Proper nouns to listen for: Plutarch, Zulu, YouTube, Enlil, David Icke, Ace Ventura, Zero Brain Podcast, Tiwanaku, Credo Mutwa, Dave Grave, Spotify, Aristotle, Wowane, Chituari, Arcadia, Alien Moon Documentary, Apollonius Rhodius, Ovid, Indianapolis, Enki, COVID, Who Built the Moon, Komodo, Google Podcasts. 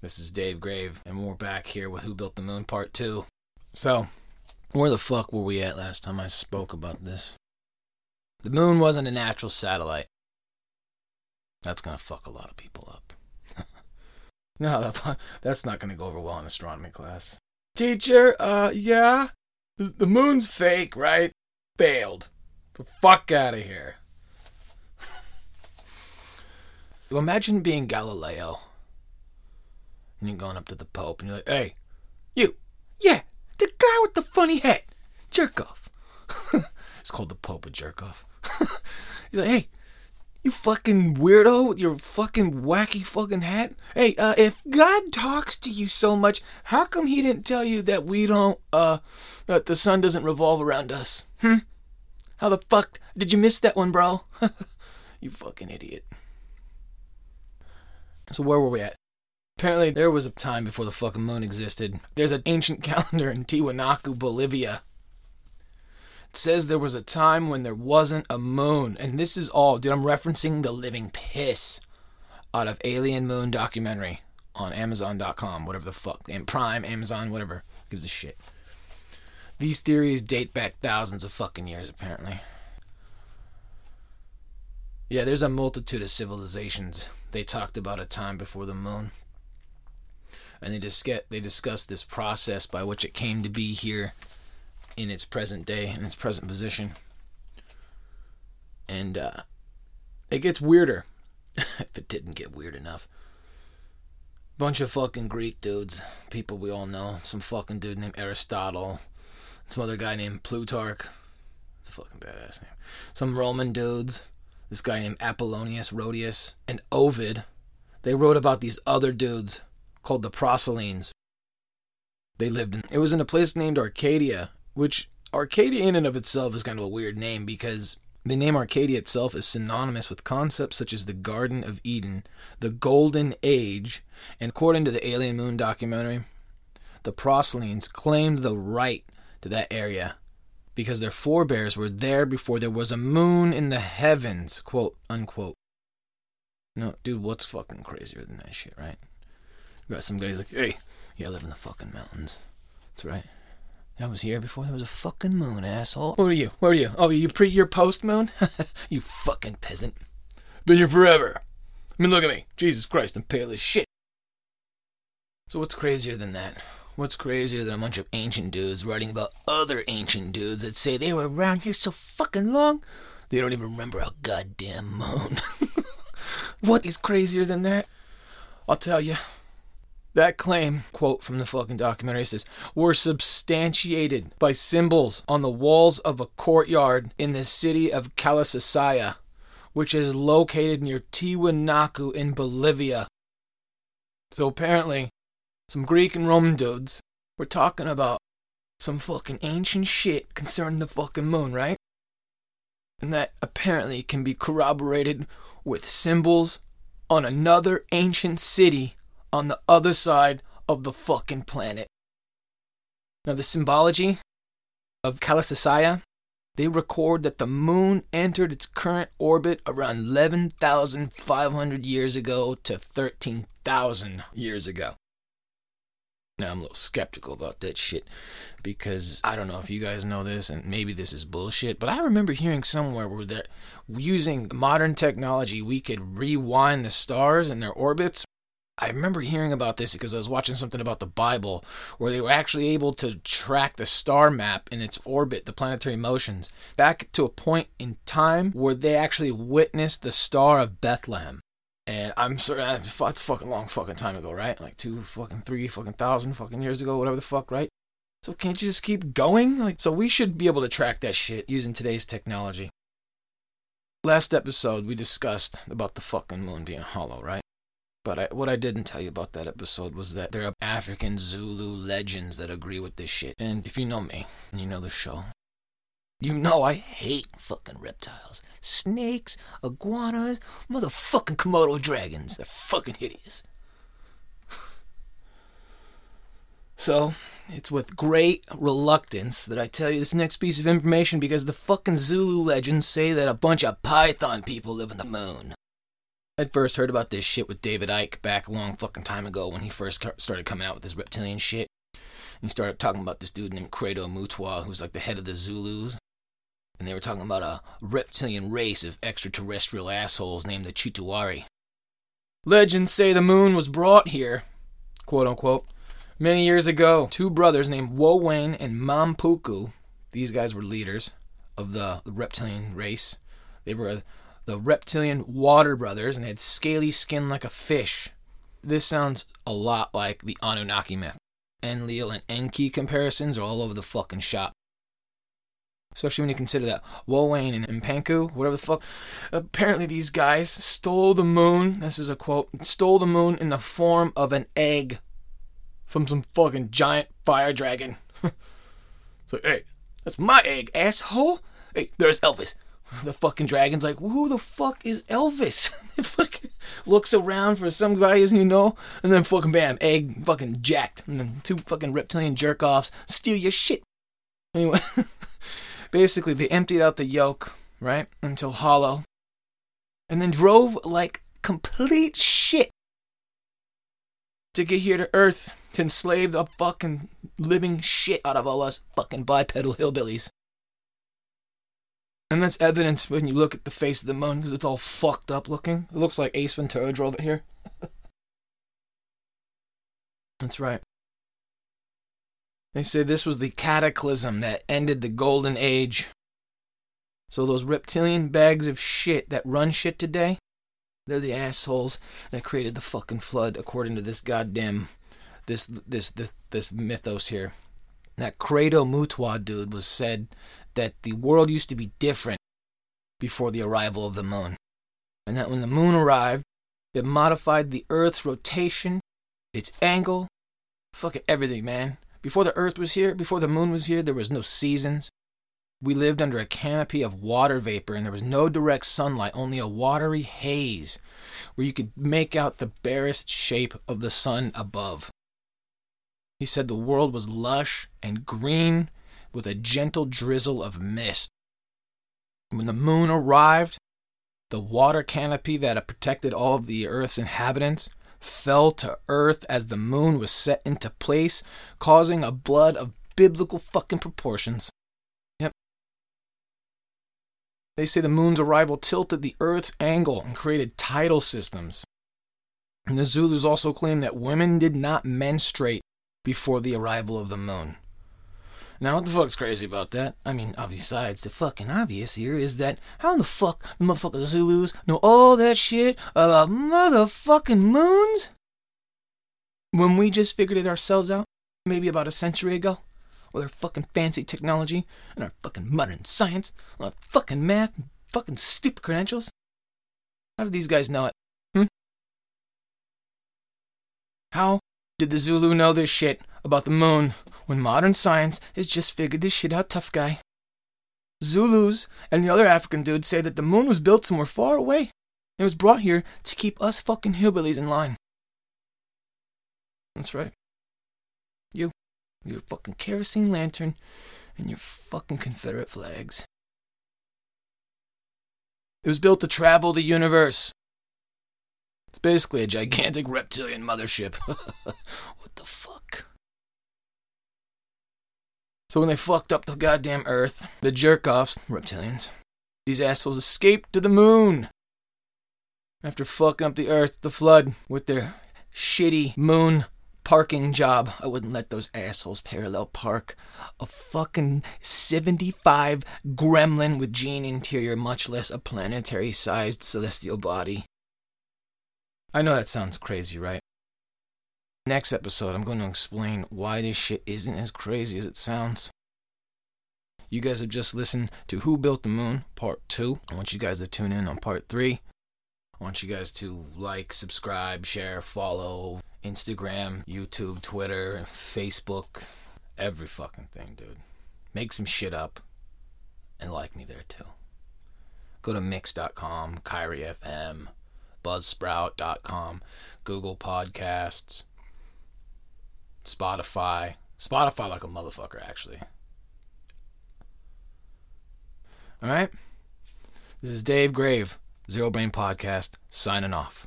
This is Dave Grave, and we're back here with Who Built the Moon Part 2. So, where the fuck were we at last time I spoke about this? The moon wasn't a natural satellite. That's gonna fuck a lot of people up. No, that's not gonna go over well in astronomy class. Teacher, yeah? The moon's fake, right? Failed. The fuck out of here. Well, imagine being Galileo. And you're going up to the Pope, and you're like, hey, you. Yeah, the guy with the funny hat. Jerk off. It's called the Pope a jerk off. He's like, hey, you fucking weirdo with your fucking wacky fucking hat. Hey, if God talks to you so much, how come he didn't tell you that we don't, that the sun doesn't revolve around us? How the fuck did you miss that one, bro? You fucking idiot. So where were we at? Apparently, there was a time before the fucking moon existed. There's an ancient calendar in Tiwanaku, Bolivia. It says there was a time when there wasn't a moon. And this is all, dude, I'm referencing the living piss out of Alien Moon Documentary on Amazon.com, whatever the fuck. And Prime, Amazon, whatever. Gives a shit. These theories date back thousands of fucking years, apparently. Yeah, there's a multitude of civilizations. They talked about a time before the moon. And they discuss this process by which it came to be here in its present day, in its present position. And it gets weirder, if it didn't get weird enough. Bunch of fucking Greek dudes, people we all know. Some fucking dude named Aristotle. Some other guy named Plutarch. It's a fucking badass name. Some Roman dudes. This guy named Apollonius Rhodius. And Ovid. They wrote about these other dudes called the Proselenes. They lived in. It was in a place named Arcadia, which Arcadia in and of itself is kind of a weird name because the name Arcadia itself is synonymous with concepts such as the Garden of Eden, the Golden Age, and according to the Alien Moon documentary, the Proselenes claimed the right to that area because their forebears were there before there was a moon in the heavens, quote unquote. No, dude, what's fucking crazier than that shit, right? Got some guys like, hey, yeah, I live in the fucking mountains. That's right. I was here before there was a fucking moon, asshole. Where are you? Where are you? Oh, you're post-moon? You fucking peasant. Been here forever. I mean, look at me. Jesus Christ, I'm pale as shit. So what's crazier than that? What's crazier than a bunch of ancient dudes writing about other ancient dudes that say they were around here so fucking long, they don't even remember a goddamn moon. What is crazier than that? I'll tell you. That claim, quote from the fucking documentary, says, were substantiated by symbols on the walls of a courtyard in the city of Kalasasaya, which is located near Tiwanaku in Bolivia. So apparently, some Greek and Roman dudes were talking about some fucking ancient shit concerning the fucking moon, right? And that apparently can be corroborated with symbols on another ancient city on the other side of the fucking planet. Now, the symbology of Kalasasaya, they record that the moon entered its current orbit around 11,500 years ago to 13,000 years ago. Now, I'm a little skeptical about that shit because I don't know if you guys know this, and maybe this is bullshit, but I remember hearing somewhere where that using modern technology, we could rewind the stars and their orbits. I remember hearing about this because I was watching something about the Bible where they were actually able to track the star map in its orbit, the planetary motions, back to a point in time where they actually witnessed the Star of Bethlehem. And I'm certain that's a fucking long fucking time ago, right? Like 2,000 fucking years ago, whatever the fuck, right? So can't you just keep going? Like, so we should be able to track that shit using today's technology. Last episode, we discussed about the fucking moon being hollow, right? But what I didn't tell you about that episode was that there are African Zulu legends that agree with this shit. And if you know me, and you know the show, you know I hate fucking reptiles. Snakes, iguanas, motherfucking Komodo dragons. They're fucking hideous. So, it's with great reluctance that I tell you this next piece of information because the fucking Zulu legends say that a bunch of python people live on the moon. I first heard about this shit with David Icke back a long fucking time ago when he first started coming out with his reptilian shit. And he started talking about this dude named Credo Mutwa, who's like the head of the Zulus. And they were talking about a reptilian race of extraterrestrial assholes named the Chituari. Legends say the moon was brought here, quote unquote, many years ago. Two brothers named Wowane and Mampuku, these guys were leaders of the reptilian race. They were the reptilian water brothers and had scaly skin like a fish. This sounds a lot like the Anunnaki myth. Enlil and Enki comparisons are all over the fucking shop. Especially when you consider that Wowane and Mpanku, whatever the fuck. Apparently these guys stole the moon, this is a quote, stole the moon in the form of an egg from some fucking giant fire dragon. So, hey, that's my egg, asshole. Hey, there's Elvis. The fucking dragon's like, who the fuck is Elvis? It fucking looks around for some guy he doesn't even know, and then fucking bam, egg fucking jacked. And then two fucking reptilian jerk-offs steal your shit. Anyway, basically they emptied out the yolk, right, until hollow, and then drove like complete shit to get here to Earth to enslave the fucking living shit out of all us fucking bipedal hillbillies. And that's evidence when you look at the face of the moon, because it's all fucked up looking. It looks like Ace Ventura drove it here. That's right. They say this was the cataclysm that ended the golden age. So those reptilian bags of shit that run shit today, they're the assholes that created the fucking flood, according to this goddamn, this mythos here. That Credo Mutwa dude was said that the world used to be different before the arrival of the moon. And that when the moon arrived, it modified the Earth's rotation, its angle, fucking everything, man. Before the Earth was here, before the moon was here, there was no seasons. We lived under a canopy of water vapor, and there was no direct sunlight, only a watery haze, where you could make out the barest shape of the sun above. He said the world was lush and green with a gentle drizzle of mist. When the moon arrived, the water canopy that had protected all of the Earth's inhabitants fell to Earth as the moon was set into place, causing a flood of biblical fucking proportions. Yep. They say the moon's arrival tilted the Earth's angle and created tidal systems. And the Zulus also claim that women did not menstruate before the arrival of the moon. Now, what the fuck's crazy about that? I mean, besides the fucking obvious here is that how in the fuck the motherfucking Zulus know all that shit about motherfucking moons? When we just figured it ourselves out, maybe about a century ago, with our fucking fancy technology and our fucking modern science, our fucking math and fucking stupid credentials. How did these guys know it? How did the Zulu know this shit about the moon when modern science has just figured this shit out, tough guy? Zulus and the other African dudes say that the moon was built somewhere far away and was brought here to keep us fucking hillbillies in line. That's right. You. Your fucking kerosene lantern and your fucking Confederate flags. It was built to travel the universe. It's basically a gigantic reptilian mothership. What the fuck? So when they fucked up the goddamn Earth, the jerk-offs, reptilians, these assholes escaped to the moon. After fucking up the Earth, the flood, with their shitty moon parking job. I wouldn't let those assholes parallel park a fucking 75 gremlin with gene interior, much less a planetary-sized celestial body. I know that sounds crazy, right? Next episode, I'm going to explain why this shit isn't as crazy as it sounds. You guys have just listened to Who Built the Moon, Part 2. I want you guys to tune in on Part 3. I want you guys to like, subscribe, share, follow Instagram, YouTube, Twitter, Facebook, every fucking thing, dude. Make some shit up and like me there, too. Go to Mix.com, Kyrie FM. Buzzsprout.com, Google Podcasts, Spotify like a motherfucker, actually. All right? This is Dave Grave Zero Brain Podcast, signing off.